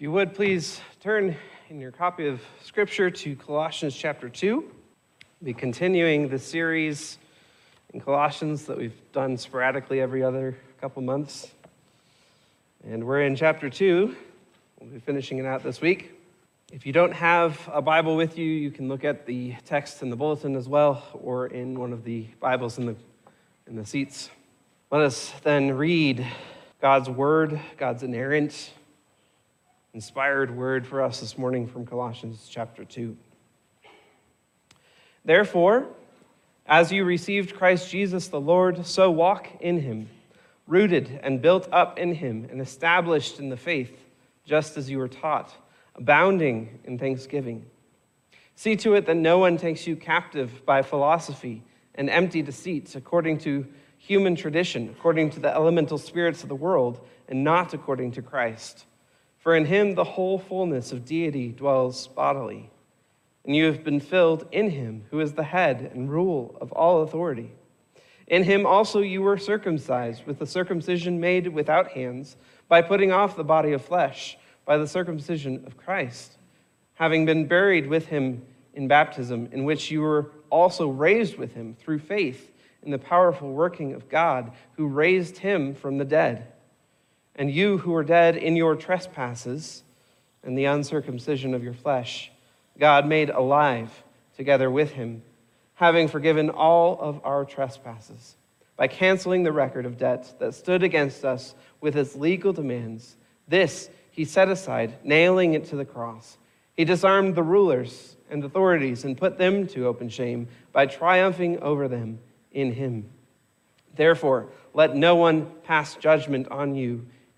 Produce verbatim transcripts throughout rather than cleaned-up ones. If you would, please turn in your copy of Scripture to Colossians chapter two. We'll be continuing the series in Colossians that we've done sporadically every other couple months. And we're in chapter two. We'll be finishing it out this week. If you don't have a Bible with you, you can look at the text in the bulletin as well, or in one of the Bibles in the, in the seats. Let us then read God's word, God's inerrant, inspired word for us this morning from Colossians chapter two. Therefore, as you received Christ Jesus the Lord, so walk in him, rooted and built up in him and established in the faith, just as you were taught, abounding in thanksgiving. See to it that no one takes you captive by philosophy and empty deceits, according to human tradition, according to the elemental spirits of the world, and not according to Christ. For in him the whole fullness of deity dwells bodily, and you have been filled in him, who is the head and rule of all authority. In him also you were circumcised with the circumcision made without hands, by putting off the body of flesh, by the circumcision of Christ, having been buried with him in baptism, in which you were also raised with him through faith in the powerful working of God, who raised him from the dead. And you who were dead in your trespasses and the uncircumcision of your flesh, God made alive together with him, having forgiven all of our trespasses, by canceling the record of debt that stood against us with its legal demands. This he set aside, nailing it to the cross. He disarmed the rulers and authorities and put them to open shame by triumphing over them in him. Therefore, let no one pass judgment on you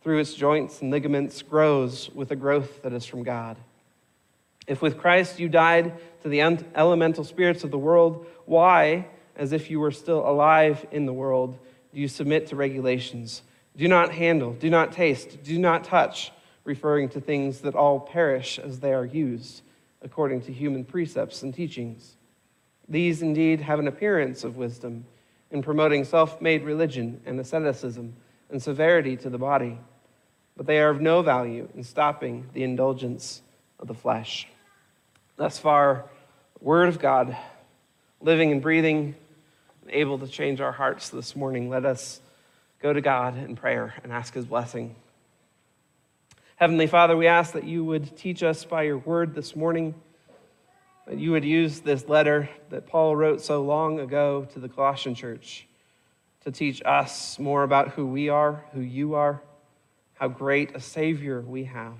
through its joints and ligaments, grows with a growth that is from God. If with Christ you died to the elemental spirits of the world, why, as if you were still alive in the world, do you submit to regulations? Do not handle, do not taste, do not touch, referring to things that all perish as they are used, according to human precepts and teachings. These indeed have an appearance of wisdom, in promoting self-made religion and asceticism and severity to the body, but they are of no value in stopping the indulgence of the flesh. Thus far, the Word of God, living and breathing, and able to change our hearts this morning. Let us go to God in prayer and ask his blessing. Heavenly Father, we ask that you would teach us by your word this morning, that you would use this letter that Paul wrote so long ago to the Colossian church to teach us more about who we are, who you are, how great a Savior we have,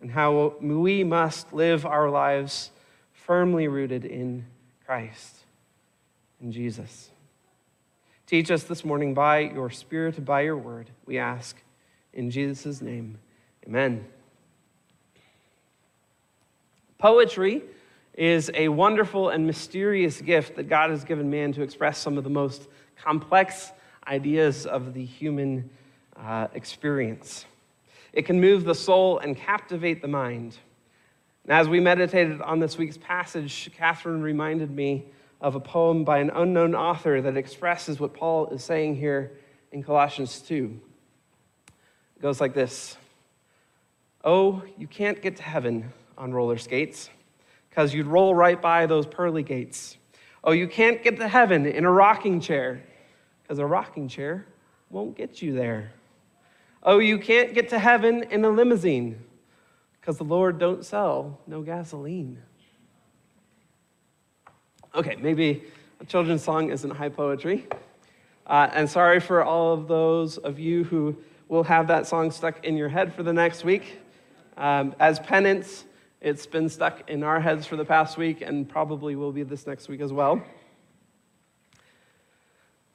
and how we must live our lives firmly rooted in Christ, in Jesus. Teach us this morning by your Spirit and by your word, we ask in Jesus' name, amen. Poetry is a wonderful and mysterious gift that God has given man to express some of the most complex ideas of the human uh, experience. It can move the soul and captivate the mind. And as we meditated on this week's passage, Catherine reminded me of a poem by an unknown author that expresses what Paul is saying here in Colossians two. It goes like this. Oh, you can't get to heaven on roller skates, because you'd roll right by those pearly gates. Oh, you can't get to heaven in a rocking chair, because a rocking chair won't get you there. Oh, you can't get to heaven in a limousine, because the Lord don't sell no gasoline. Okay, maybe a children's song isn't high poetry. Uh, and sorry for all of those of you who will have that song stuck in your head for the next week. Um, as penance, it's been stuck in our heads for the past week and probably will be this next week as well.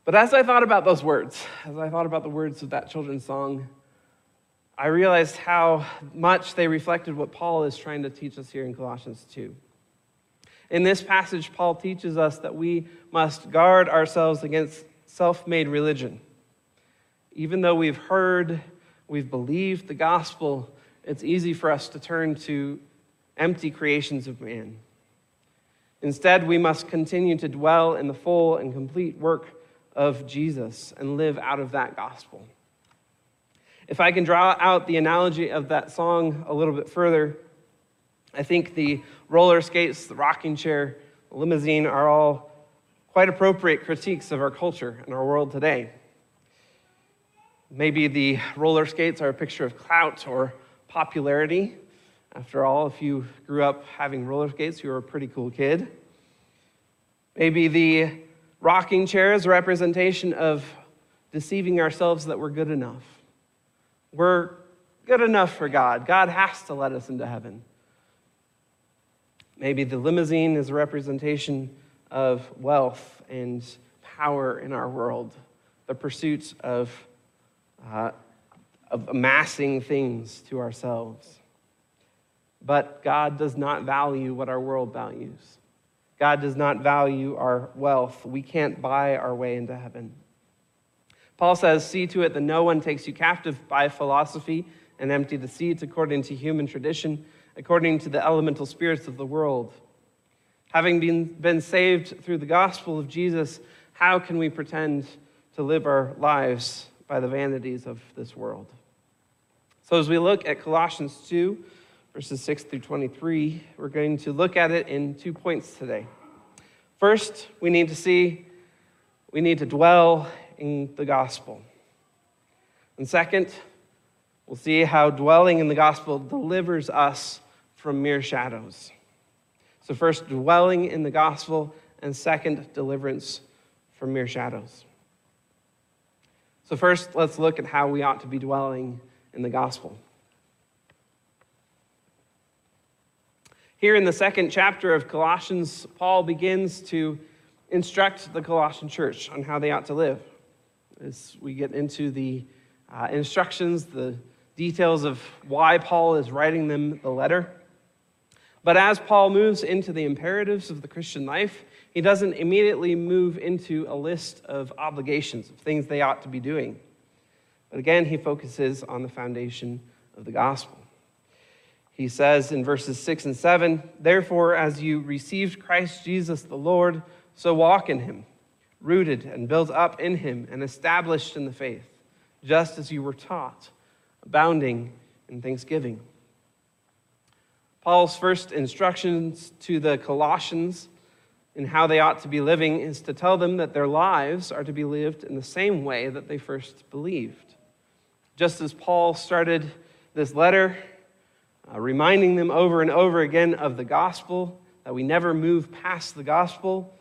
But as I thought about those words, as I thought about the words of that children's song, I realized how much they reflected what Paul is trying to teach us here in Colossians two. In this passage, Paul teaches us that we must guard ourselves against self-made religion. Even though we've heard, we've believed the gospel, it's easy for us to turn to empty creations of man. Instead, we must continue to dwell in the full and complete work of Jesus and live out of that gospel. If I can draw out the analogy of that song a little bit further, I think the roller skates, the rocking chair, the limousine are all quite appropriate critiques of our culture and our world today. Maybe the roller skates are a picture of clout or popularity. After all, if you grew up having roller skates, you were a pretty cool kid. Maybe the rocking chair is a representation of deceiving ourselves that we're good enough. We're good enough for God. God has to let us into heaven. Maybe the limousine is a representation of wealth and power in our world, the pursuit of Uh, of amassing things to ourselves. But God does not value what our world values. God does not value our wealth. We can't buy our way into heaven. Paul says, "See to it that no one takes you captive by philosophy and empty deceits according to human tradition, according to the elemental spirits of the world. Having been, been saved through the gospel of Jesus, how can we pretend to live our lives by the vanities of this world?" So as we look at Colossians two, verses six through twenty-three, we're going to look at it in two points today. First, we need to see, we need to dwell in the gospel. And second, we'll see how dwelling in the gospel delivers us from mere shadows. So first, dwelling in the gospel, and second, deliverance from mere shadows. So first, let's look at how we ought to be dwelling in the gospel. Here in the second chapter of Colossians, Paul begins to instruct the Colossian church on how they ought to live. As we get into the uh, instructions, the details of why Paul is writing them the letter. But as Paul moves into the imperatives of the Christian life, he doesn't immediately move into a list of obligations, of things they ought to be doing. But again, he focuses on the foundation of the gospel. He says in verses six and seven, "Therefore, as you received Christ Jesus the Lord, so walk in him, rooted and built up in him and established in the faith, just as you were taught, abounding in thanksgiving." Paul's first instructions to the Colossians and how they ought to be living is to tell them that their lives are to be lived in the same way that they first believed. Just as Paul started this letter, uh, reminding them over and over again of the gospel, that we never move past the gospel,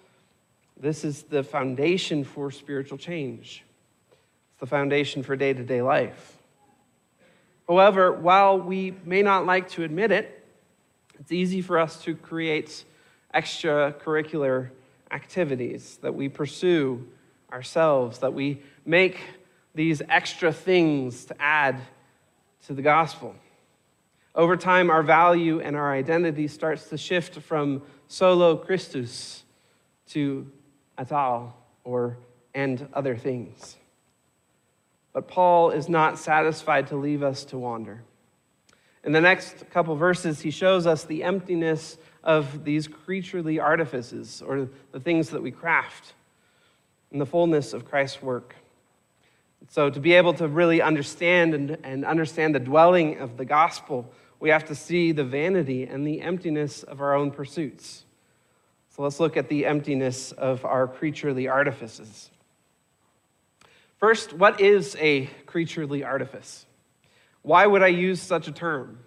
this is the foundation for spiritual change. It's the foundation for day-to-day life. However, while we may not like to admit it, it's easy for us to create extracurricular activities that we pursue ourselves, that we make these extra things to add to the gospel. Over time, our value and our identity starts to shift from solo Christus to atal, or and other things. But Paul is not satisfied to leave us to wander. In the next couple verses, he shows us the emptiness of these creaturely artifices, or the things that we craft, and the fullness of Christ's work. So to be able to really understand and, and understand the dwelling of the gospel, we have to see the vanity and the emptiness of our own pursuits. So let's look at the emptiness of our creaturely artifices. First, what is a creaturely artifice? Why would I use such a term?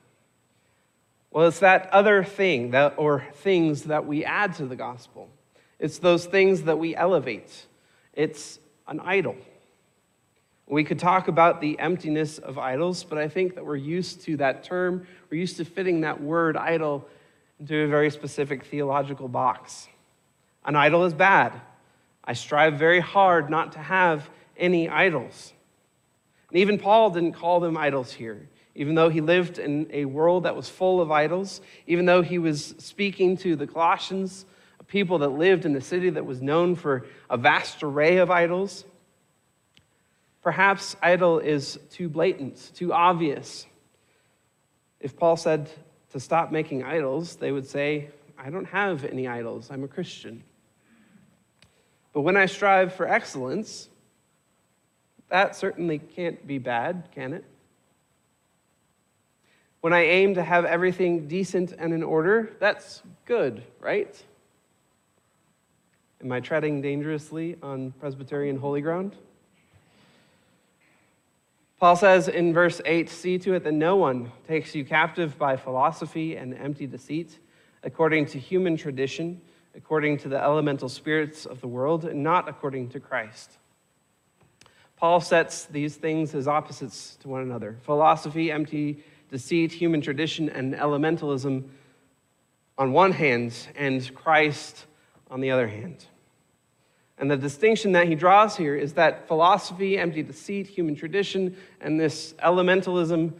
Well, it's that other thing that, or things that we add to the gospel. It's those things that we elevate. It's an idol. We could talk about the emptiness of idols, but I think that we're used to that term. We're used to fitting that word idol into a very specific theological box. An idol is bad. I strive very hard not to have any idols. And even Paul didn't call them idols here. Even though he lived in a world that was full of idols, even though he was speaking to the Colossians, a people that lived in a city that was known for a vast array of idols, perhaps idol is too blatant, too obvious. If Paul said to stop making idols, they would say, I don't have any idols, I'm a Christian. But when I strive for excellence, that certainly can't be bad, can it? When I aim to have everything decent and in order, that's good, right? Am I treading dangerously on Presbyterian holy ground? Paul says in verse eight, see to it that no one takes you captive by philosophy and empty deceit, according to human tradition, according to the elemental spirits of the world, and not according to Christ. Paul sets these things as opposites to one another. Philosophy, empty deceit, human tradition, and elementalism on one hand, and Christ on the other hand. And the distinction that he draws here is that philosophy, empty deceit, human tradition, and this elementalism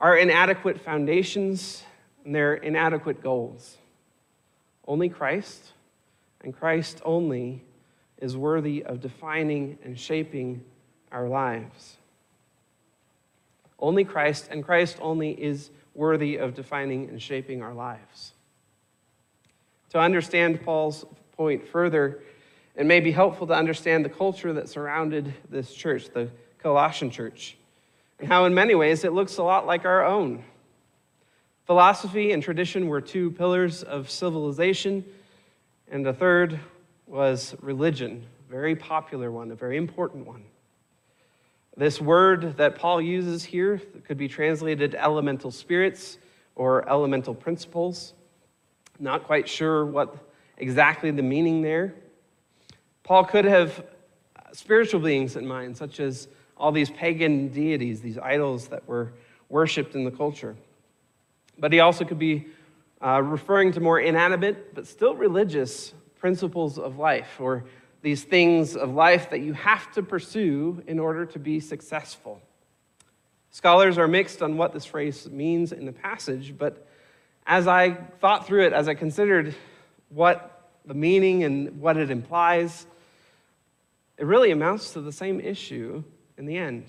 are inadequate foundations and they're inadequate goals. Only Christ, and Christ only, is worthy of defining and shaping our lives. Only Christ, and Christ only, is worthy of defining and shaping our lives. To understand Paul's point further, it may be helpful to understand the culture that surrounded this church, the Colossian church, and how in many ways it looks a lot like our own. Philosophy and tradition were two pillars of civilization, and a third was religion, a very popular one, a very important one. This word that Paul uses here could be translated elemental spirits or elemental principles. Not quite sure what exactly the meaning there. Paul could have spiritual beings in mind, such as all these pagan deities, these idols that were worshipped in the culture. But he also could be uh, referring to more inanimate, but still religious principles of life, or these things of life that you have to pursue in order to be successful. Scholars are mixed on what this phrase means in the passage, but as I thought through it, as I considered what the meaning and what it implies, it really amounts to the same issue in the end.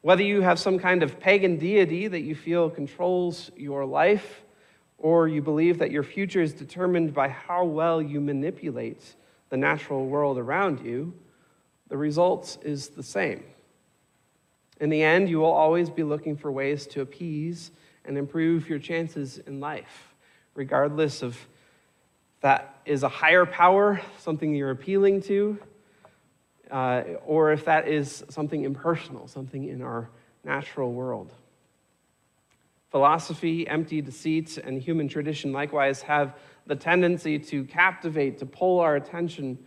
Whether you have some kind of pagan deity that you feel controls your life, or you believe that your future is determined by how well you manipulate the natural world around you, the result is the same. In the end, you will always be looking for ways to appease and improve your chances in life, regardless of if that is a higher power, something you're appealing to, uh, or if that is something impersonal, something in our natural world. Philosophy, empty deceit, and human tradition likewise have the tendency to captivate, to pull our attention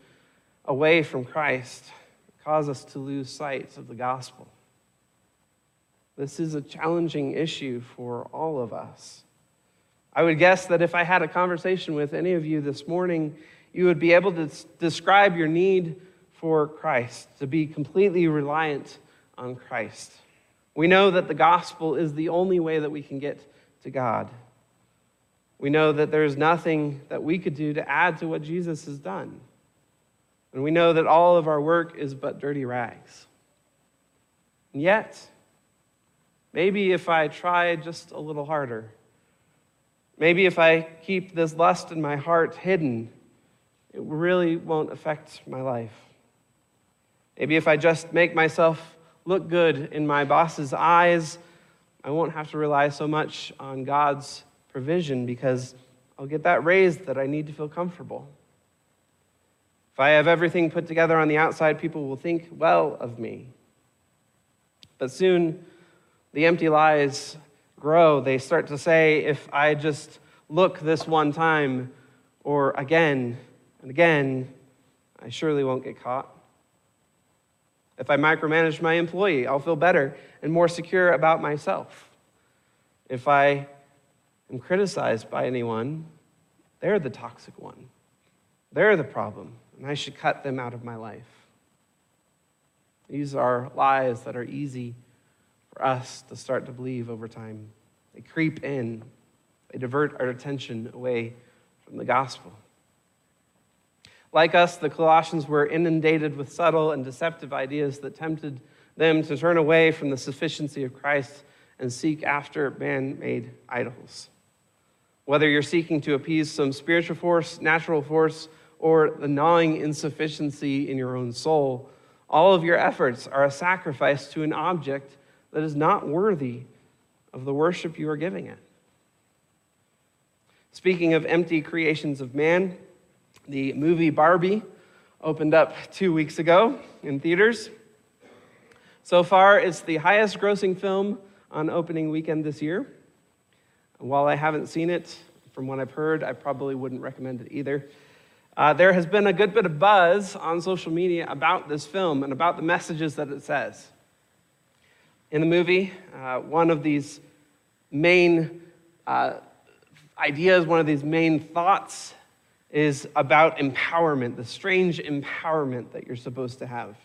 away from Christ, cause us to lose sight of the gospel. This is a challenging issue for all of us. I would guess that if I had a conversation with any of you this morning, you would be able to describe your need for Christ, to be completely reliant on Christ. We know that the gospel is the only way that we can get to God. We know that there's nothing that we could do to add to what Jesus has done. And we know that all of our work is but dirty rags. And yet, maybe if I try just a little harder, maybe if I keep this lust in my heart hidden, it really won't affect my life. Maybe if I just make myself look good in my boss's eyes, I won't have to rely so much on God's provision, because I'll get that raise that I need to feel comfortable. If I have everything put together on the outside, people will think well of me. But soon, the empty lies grow. They start to say, if I just look this one time, or again and again, I surely won't get caught. If I micromanage my employee, I'll feel better and more secure about myself. If I and criticized by anyone, they're the toxic one. They're the problem, and I should cut them out of my life. These are lies that are easy for us to start to believe over time. They creep in. They divert our attention away from the gospel. Like us, the Colossians were inundated with subtle and deceptive ideas that tempted them to turn away from the sufficiency of Christ and seek after man-made idols. Whether you're seeking to appease some spiritual force, natural force, or the gnawing insufficiency in your own soul, all of your efforts are a sacrifice to an object that is not worthy of the worship you are giving it. Speaking of empty creations of man, the movie Barbie opened up two weeks ago in theaters. So far, it's the highest grossing film on opening weekend this year. While I haven't seen it, from what I've heard, I probably wouldn't recommend it either. Uh, there has been a good bit of buzz on social media about this film and about the messages that it says. In the movie, uh, one of these main uh, ideas, one of these main thoughts is about empowerment, the strange empowerment that you're supposed to have.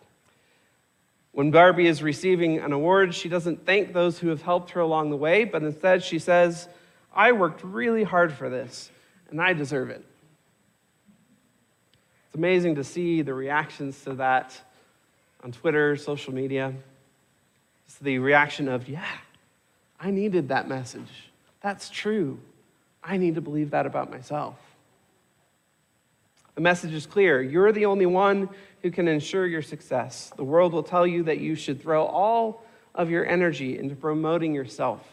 When Barbie is receiving an award, she doesn't thank those who have helped her along the way, but instead she says, "I worked really hard for this, and I deserve it." It's amazing to see the reactions to that on Twitter, social media. It's the reaction of, yeah, I needed that message. That's true. I need to believe that about myself. The message is clear. You're the only one who can ensure your success. The world will tell you that you should throw all of your energy into promoting yourself,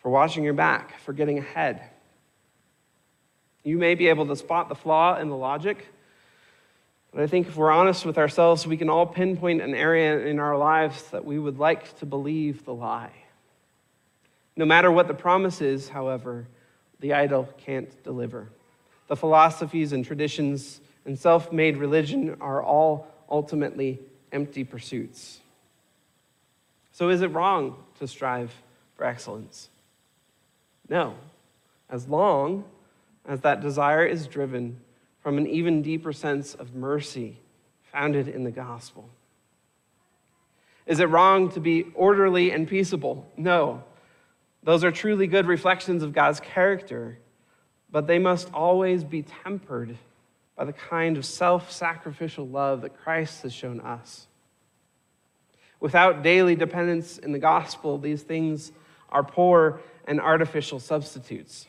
for watching your back, for getting ahead. You may be able to spot the flaw in the logic, but I think if we're honest with ourselves, we can all pinpoint an area in our lives that we would like to believe the lie. No matter what the promise is, however, the idol can't deliver. The philosophies and traditions and self-made religion are all ultimately empty pursuits. So is it wrong to strive for excellence? No, as long as that desire is driven from an even deeper sense of mercy founded in the gospel. Is it wrong to be orderly and peaceable? No, those are truly good reflections of God's character, but they must always be tempered by the kind of self-sacrificial love that Christ has shown us. Without daily dependence in the gospel, these things are poor and artificial substitutes.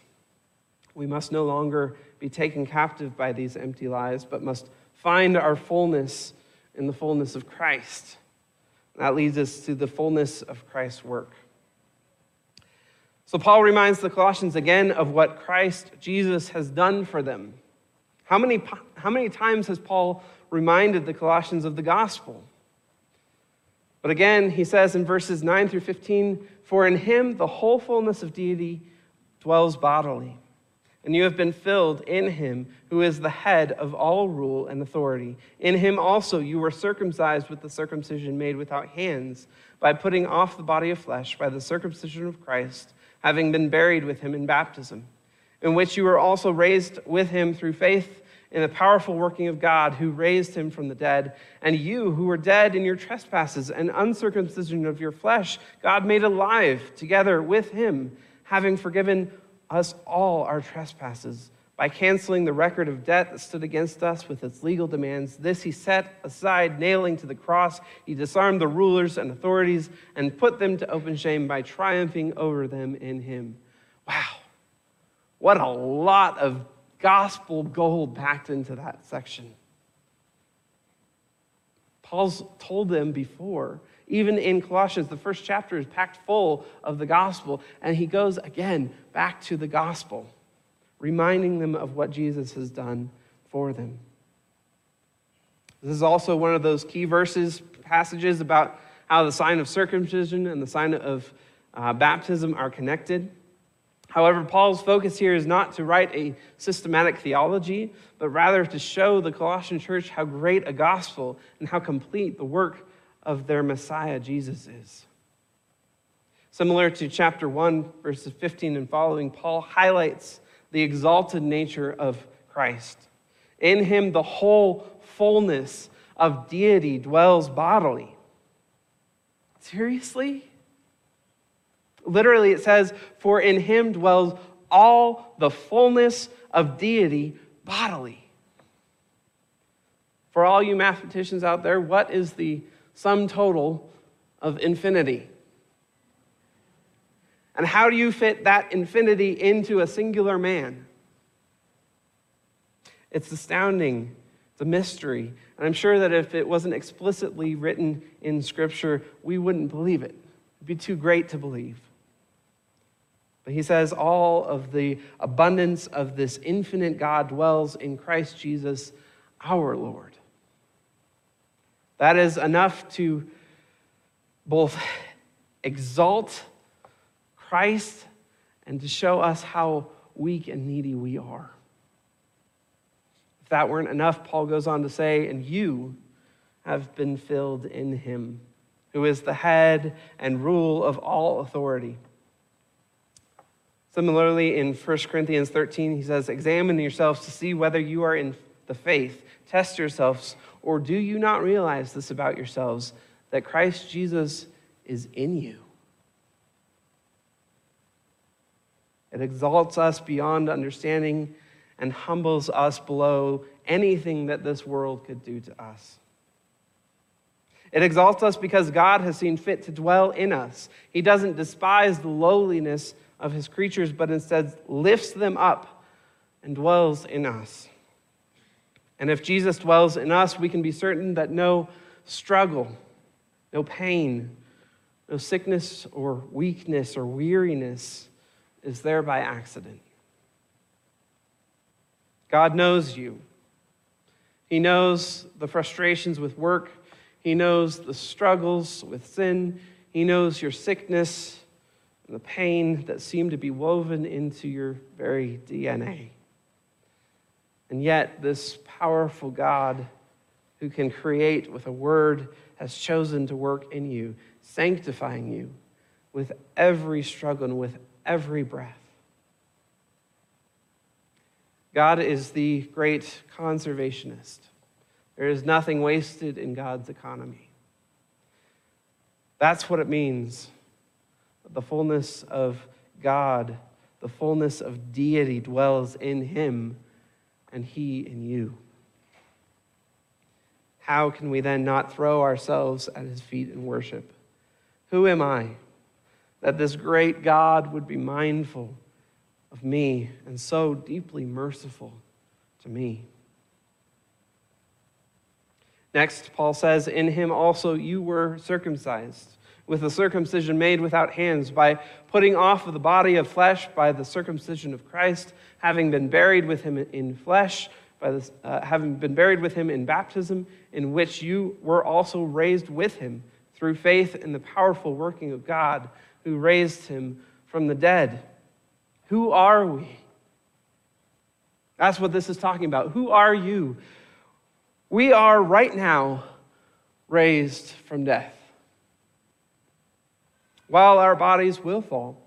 We must no longer be taken captive by these empty lies, but must find our fullness in the fullness of Christ. That leads us to the fullness of Christ's work. So Paul reminds the Colossians again of what Christ Jesus has done for them. How many, how many times has Paul reminded the Colossians of the gospel? But again, he says in verses nine through fifteen, "For in him the whole fullness of deity dwells bodily, and you have been filled in him who is the head of all rule and authority. In him also you were circumcised with the circumcision made without hands, by putting off the body of flesh by the circumcision of Christ, having been buried with him in baptism, in which you were also raised with him through faith in the powerful working of God who raised him from the dead. And you who were dead in your trespasses and uncircumcision of your flesh, God made alive together with him, having forgiven us all our trespasses by canceling the record of debt that stood against us with its legal demands. This he set aside, nailing to the cross. He disarmed the rulers and authorities and put them to open shame by triumphing over them in him." Wow, what a lot of gospel gold packed into that section. Paul's told them before, even in Colossians, the first chapter is packed full of the gospel, and he goes again back to the gospel, reminding them of what Jesus has done for them. This is also one of those key verses, passages about how the sign of circumcision and the sign of uh, baptism are connected. However, Paul's focus here is not to write a systematic theology, but rather to show the Colossian church how great a gospel and how complete the work of their Messiah Jesus is. Similar to chapter one, verses fifteen and following, Paul highlights the exalted nature of Christ. In him, the whole fullness of deity dwells bodily. Seriously? Literally, it says, for in him dwells all the fullness of deity bodily. For all you mathematicians out there, what is the sum total of infinity? And how do you fit that infinity into a singular man? It's astounding. It's a mystery. And I'm sure that if it wasn't explicitly written in Scripture, we wouldn't believe it. It'd be too great to believe. But he says all of the abundance of this infinite God dwells in Christ Jesus, our Lord. That is enough to both exalt Christ and to show us how weak and needy we are. If that weren't enough, Paul goes on to say, and you have been filled in him, who is the head and rule of all authority. Similarly, in First Corinthians thirteen, he says, examine yourselves to see whether you are in the faith. Test yourselves, or do you not realize this about yourselves, that Christ Jesus is in you? It exalts us beyond understanding and humbles us below anything that this world could do to us. It exalts us because God has seen fit to dwell in us. He doesn't despise the lowliness of his creatures, but instead lifts them up and dwells in us. And if Jesus dwells in us, we can be certain that no struggle, no pain, no sickness or weakness or weariness is there by accident. God knows you. He knows the frustrations with work. He knows the struggles with sin. He knows your sickness and the pain that seem to be woven into your very D N A. And yet, this powerful God who can create with a word has chosen to work in you, sanctifying you with every struggle and with every breath. God is the great conservationist. There is nothing wasted in God's economy. That's what it means. The fullness of God, the fullness of deity dwells in him and he in you. How can we then not throw ourselves at his feet in worship? Who am I that this great God would be mindful of me and so deeply merciful to me? Next, Paul says, in him also you were circumcised, with a circumcision made without hands, by putting off of the body of flesh by the circumcision of Christ, having been buried with him in flesh, by this, uh, having been buried with him in baptism, in which you were also raised with him through faith in the powerful working of God, who raised him from the dead. Who are we? That's what this is talking about. Who are you? We are right now raised from death. While our bodies will fall,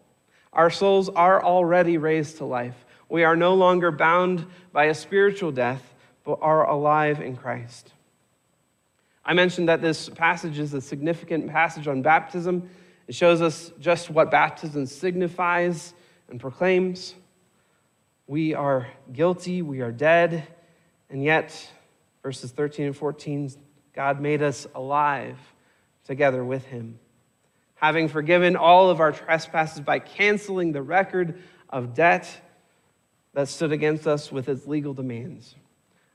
our souls are already raised to life. We are no longer bound by a spiritual death, but are alive in Christ. I mentioned that this passage is a significant passage on baptism. It shows us just what baptism signifies and proclaims. We are guilty, we are dead, and yet, verses thirteen and fourteen, God made us alive together with him, having forgiven all of our trespasses by canceling the record of debt that stood against us with its legal demands.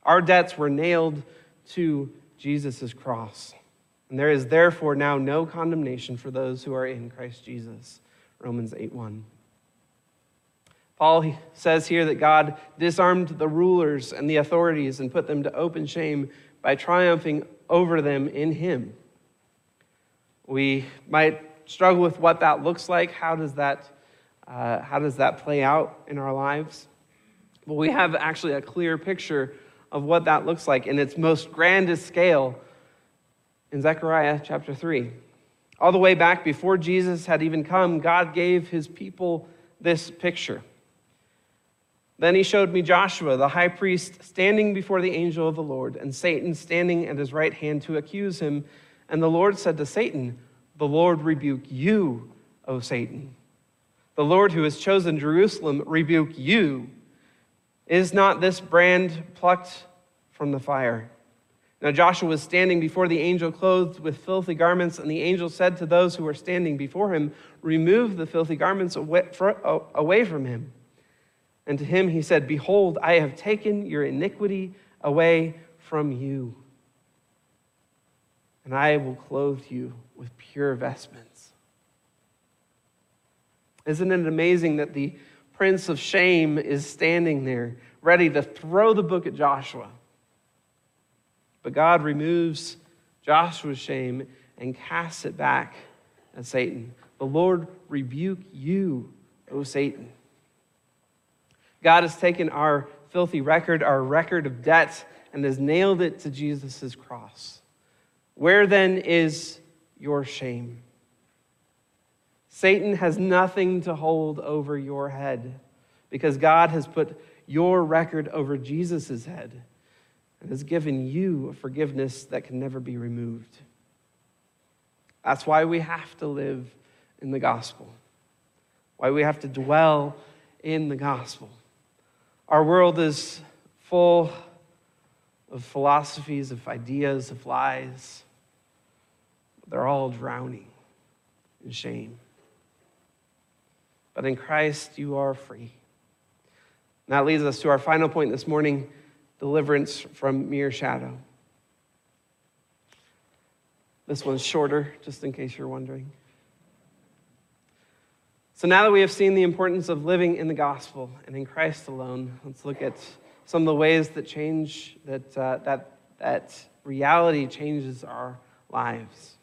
Our debts were nailed to Jesus' cross. And there is therefore now no condemnation for those who are in Christ Jesus. Romans eight one. Paul says here that God disarmed the rulers and the authorities and put them to open shame by triumphing over them in him. We might struggle with what that looks like. How does that, uh, how does that play out in our lives? But we have actually a clear picture of what that looks like in its most grandest scale in Zechariah chapter three. All the way back before Jesus had even come, God gave his people this picture. Then he showed me Joshua, the high priest, standing before the angel of the Lord, and Satan standing at his right hand to accuse him. And the Lord said to Satan, the Lord rebuke you, O Satan. The Lord who has chosen Jerusalem rebuke you. Is not this brand plucked from the fire? Now Joshua was standing before the angel clothed with filthy garments, and the angel said to those who were standing before him, remove the filthy garments away from him. And to him he said, behold, I have taken your iniquity away from you, and I will clothe you with pure vestments. Isn't it amazing that the prince of shame is standing there, ready to throw the book at Joshua? But God removes Joshua's shame and casts it back at Satan. The Lord rebuke you, O Satan. God has taken our filthy record, our record of debt, and has nailed it to Jesus' cross. Where then is your shame? Satan has nothing to hold over your head because God has put your record over Jesus' head and has given you a forgiveness that can never be removed. That's why we have to live in the gospel, why we have to dwell in the gospel. Our world is full of philosophies, of ideas, of lies. They're all drowning in shame. But in Christ, you are free. And that leads us to our final point this morning, deliverance from mere shadow. This one's shorter, just in case you're wondering. So now that we have seen the importance of living in the gospel and in Christ alone, let's look at some of the ways that change, that, uh, that, that reality changes our lives.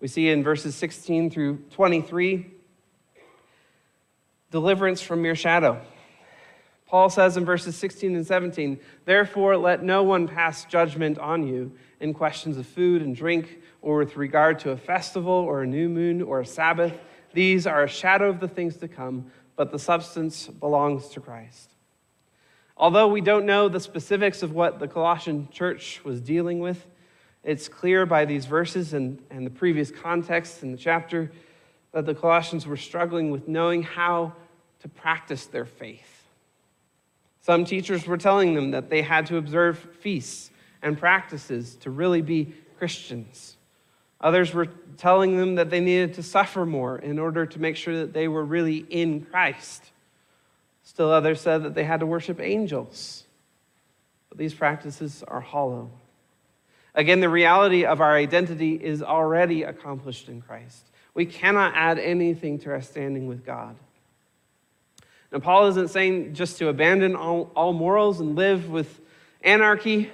We see in verses sixteen through twenty-three, deliverance from mere shadow. Paul says in verses sixteen and seventeen, therefore let no one pass judgment on you in questions of food and drink, or with regard to a festival or a new moon or a Sabbath. These are a shadow of the things to come, but the substance belongs to Christ. Although we don't know the specifics of what the Colossian church was dealing with, it's clear by these verses and, and the previous context in the chapter that the Colossians were struggling with knowing how to practice their faith. Some teachers were telling them that they had to observe feasts and practices to really be Christians. Others were telling them that they needed to suffer more in order to make sure that they were really in Christ. Still others said that they had to worship angels. But these practices are hollow. Again, the reality of our identity is already accomplished in Christ. We cannot add anything to our standing with God. Now, Paul isn't saying just to abandon all, all morals and live with anarchy.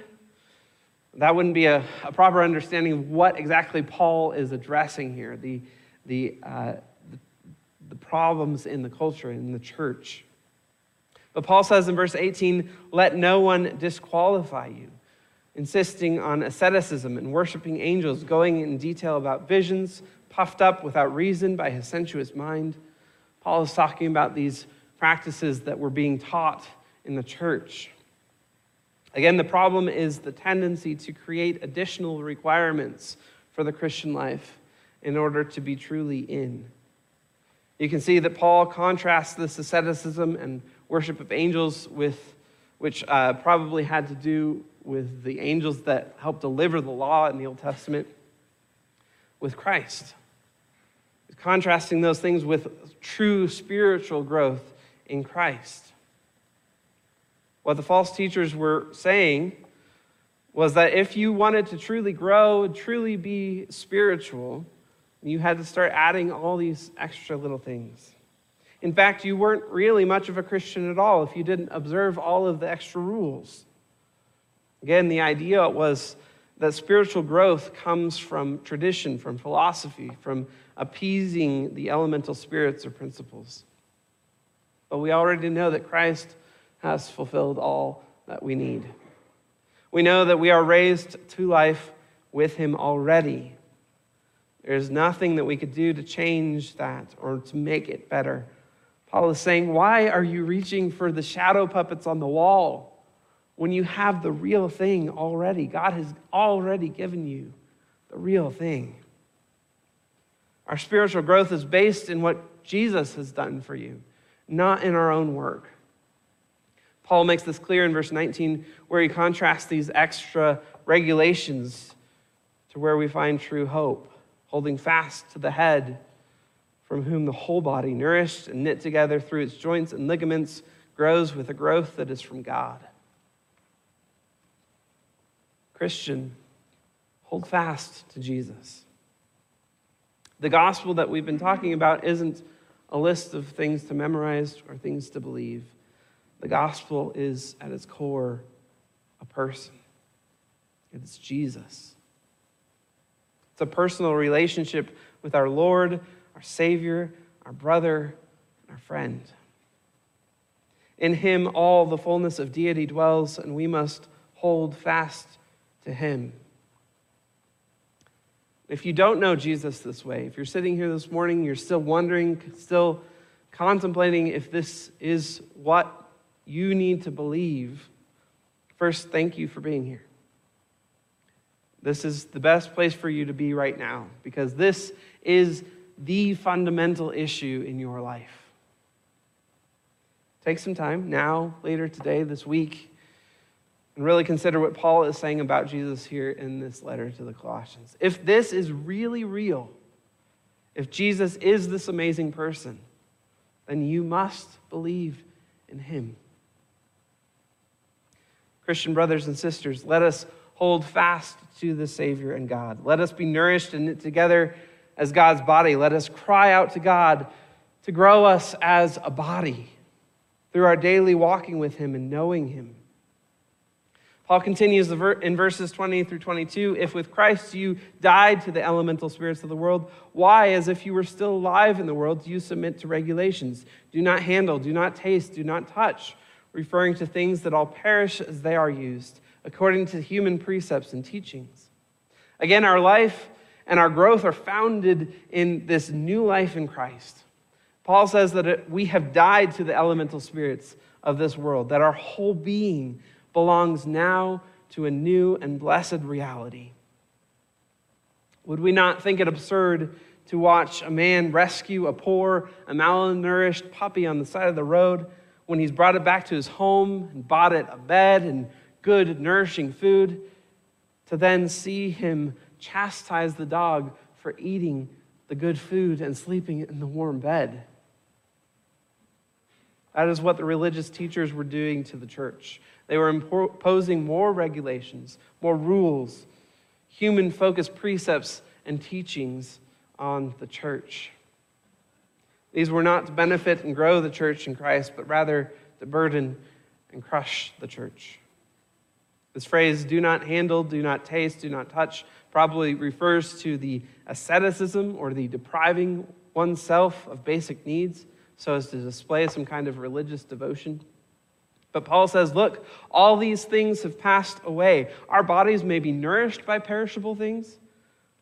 That wouldn't be a, a proper understanding of what exactly Paul is addressing here, the, the, uh, the, the problems in the culture, in the church. But Paul says in verse eighteen, let no one disqualify you, insisting on asceticism and worshiping angels, going in detail about visions, puffed up without reason by his sensuous mind. Paul is talking about these practices that were being taught in the church. Again, the problem is the tendency to create additional requirements for the Christian life in order to be truly in. You can see that Paul contrasts this asceticism and worship of angels with, which uh, probably had to do with the angels that helped deliver the law in the Old Testament, with Christ. Contrasting those things with true spiritual growth in Christ. What the false teachers were saying was that if you wanted to truly grow, truly be spiritual, you had to start adding all these extra little things. In fact, you weren't really much of a Christian at all if you didn't observe all of the extra rules. Again, the idea was that spiritual growth comes from tradition, from philosophy, from appeasing the elemental spirits or principles. But we already know that Christ has fulfilled all that we need. We know that we are raised to life with him already. There's nothing that we could do to change that or to make it better. Paul is saying, why are you reaching for the shadow puppets on the wall when you have the real thing already? God has already given you the real thing. Our spiritual growth is based in what Jesus has done for you, not in our own work. Paul makes this clear in verse nineteen, where he contrasts these extra regulations to where we find true hope, holding fast to the head, from whom the whole body, nourished and knit together through its joints and ligaments, grows with a growth that is from God. Christian, hold fast to Jesus. The gospel that we've been talking about isn't a list of things to memorize or things to believe. The gospel is, at its core, a person. It's Jesus. It's a personal relationship with our Lord, our Savior, our brother, and our friend. In him, all the fullness of deity dwells, and we must hold fast to him. If you don't know Jesus this way, if you're sitting here this morning, you're still wondering, still contemplating if this is what you need to believe, first, thank you for being here. This is the best place for you to be right now, because this is the fundamental issue in your life. Take some time now, later today, this week, and really consider what Paul is saying about Jesus here in this letter to the Colossians. If this is really real, if Jesus is this amazing person, then you must believe in him. Christian brothers and sisters, let us hold fast to the Savior and God. Let us be nourished and knit together as God's body. Let us cry out to God to grow us as a body through our daily walking with him and knowing him. Paul continues in verses twenty through twenty-two, if with Christ you died to the elemental spirits of the world, why, as if you were still alive in the world, do you submit to regulations? Do not handle, do not taste, do not touch, referring to things that all perish as they are used, according to human precepts and teachings. Again, our life and our growth are founded in this new life in Christ. Paul says that we have died to the elemental spirits of this world, that our whole being belongs now to a new and blessed reality. Would we not think it absurd to watch a man rescue a poor, a malnourished puppy on the side of the road when he's brought it back to his home and bought it a bed and good, nourishing food, to then see him chastise the dog for eating the good food and sleeping in the warm bed? That is what the religious teachers were doing to the church. They were imposing more regulations, more rules, human-focused precepts and teachings on the church. These were not to benefit and grow the church in Christ, but rather to burden and crush the church. This phrase, do not handle, do not taste, do not touch, probably refers to the asceticism or the depriving oneself of basic needs so as to display some kind of religious devotion. But Paul says, look, all these things have passed away. Our bodies may be nourished by perishable things,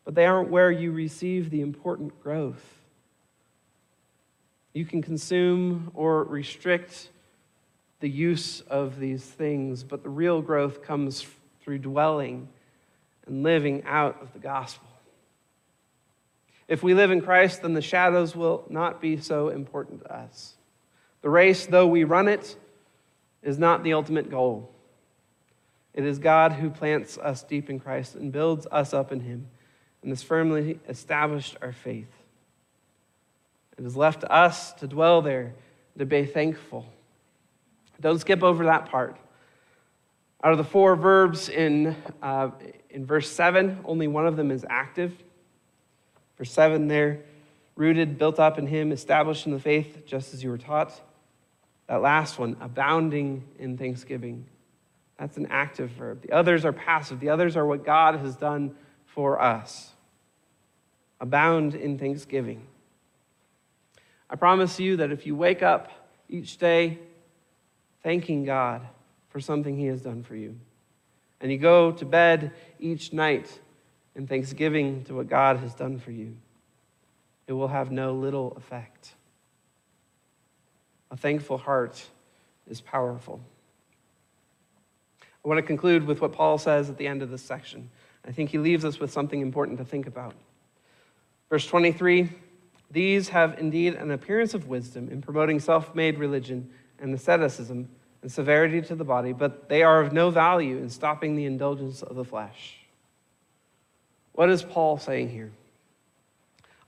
but they aren't where you receive the important growth. You can consume or restrict the use of these things, but the real growth comes through dwelling and living out of the gospel. If we live in Christ, then the shadows will not be so important to us. The race, though we run it, is not the ultimate goal. It is God who plants us deep in Christ and builds us up in him and has firmly established our faith. It is left to us to dwell there, to be thankful. Don't skip over that part. Out of the four verbs in, uh, in verse seven, only one of them is active. Verse seven there, rooted, built up in him, established in the faith, just as you were taught. That last one, abounding in thanksgiving. That's an active verb. The others are passive. The others are what God has done for us. Abound in thanksgiving. I promise you that if you wake up each day thanking God for something he has done for you, and you go to bed each night in thanksgiving to what God has done for you, it will have no little effect. A thankful heart is powerful. I want to conclude with what Paul says at the end of this section. I think he leaves us with something important to think about. Verse twenty-three, These have indeed an appearance of wisdom in promoting self-made religion and asceticism and severity to the body, but they are of no value in stopping the indulgence of the flesh. What is Paul saying here?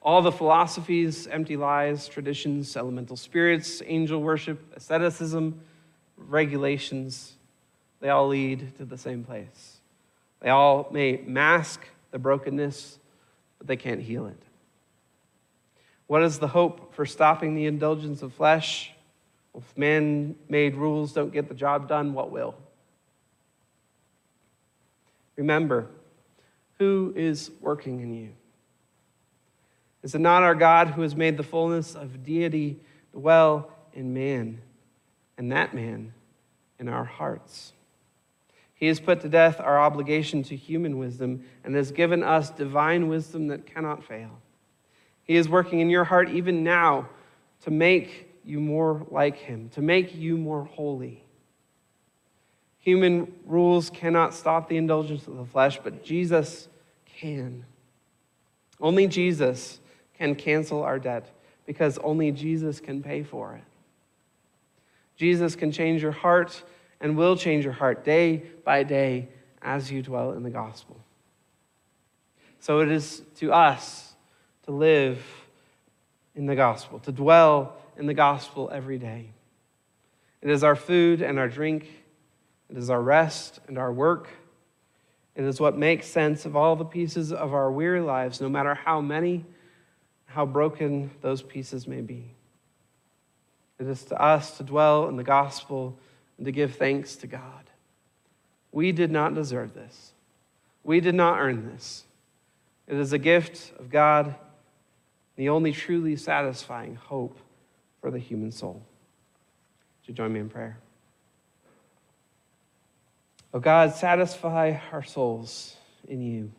All the philosophies, empty lies, traditions, elemental spirits, angel worship, asceticism, regulations, they all lead to the same place. They all may mask the brokenness, but they can't heal it. What is the hope for stopping the indulgence of flesh? If man-made rules don't get the job done, what will? Remember, who is working in you? Is it not our God who has made the fullness of deity dwell in man, and that man in our hearts? He has put to death our obligation to human wisdom and has given us divine wisdom that cannot fail. He is working in your heart even now to make you more like him, to make you more holy. Human rules cannot stop the indulgence of the flesh, but Jesus can. Only Jesus can cancel our debt because only Jesus can pay for it. Jesus can change your heart and will change your heart day by day as you dwell in the gospel. So it is to us to live in the gospel, to dwell in the gospel every day. It is our food and our drink. It is our rest and our work. It is what makes sense of all the pieces of our weary lives, no matter how many, how broken those pieces may be. It is to us to dwell in the gospel and to give thanks to God. We did not deserve this. We did not earn this. It is a gift of God, the only truly satisfying hope for the human soul. Would you join me in prayer? Oh God, satisfy our souls in you.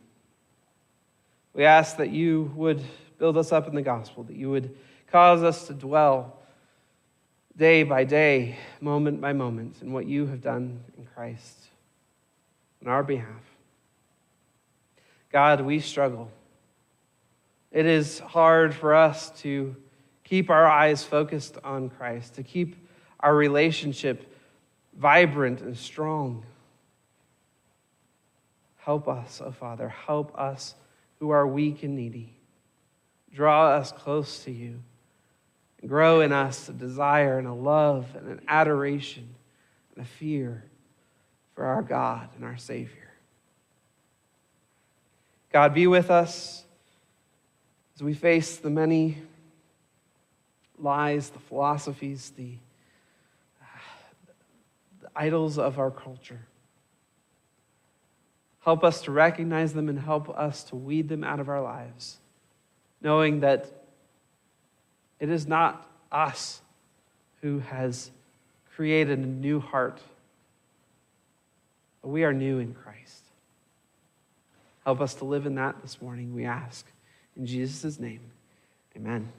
We ask that you would build us up in the gospel, that you would cause us to dwell day by day, moment by moment, in what you have done in Christ on our behalf. God, we struggle. It is hard for us to keep our eyes focused on Christ, to keep our relationship vibrant and strong. Help us, oh Father, help us who are weak and needy. Draw us close to you. Grow in us a desire and a love and an adoration and a fear for our God and our Savior. God, be with us as we face the many lies, the philosophies, the, uh, the idols of our culture. Help us to recognize them and help us to weed them out of our lives, knowing that it is not us who has created a new heart, but we are new in Christ. Help us to live in that this morning, we ask. In Jesus' name, amen.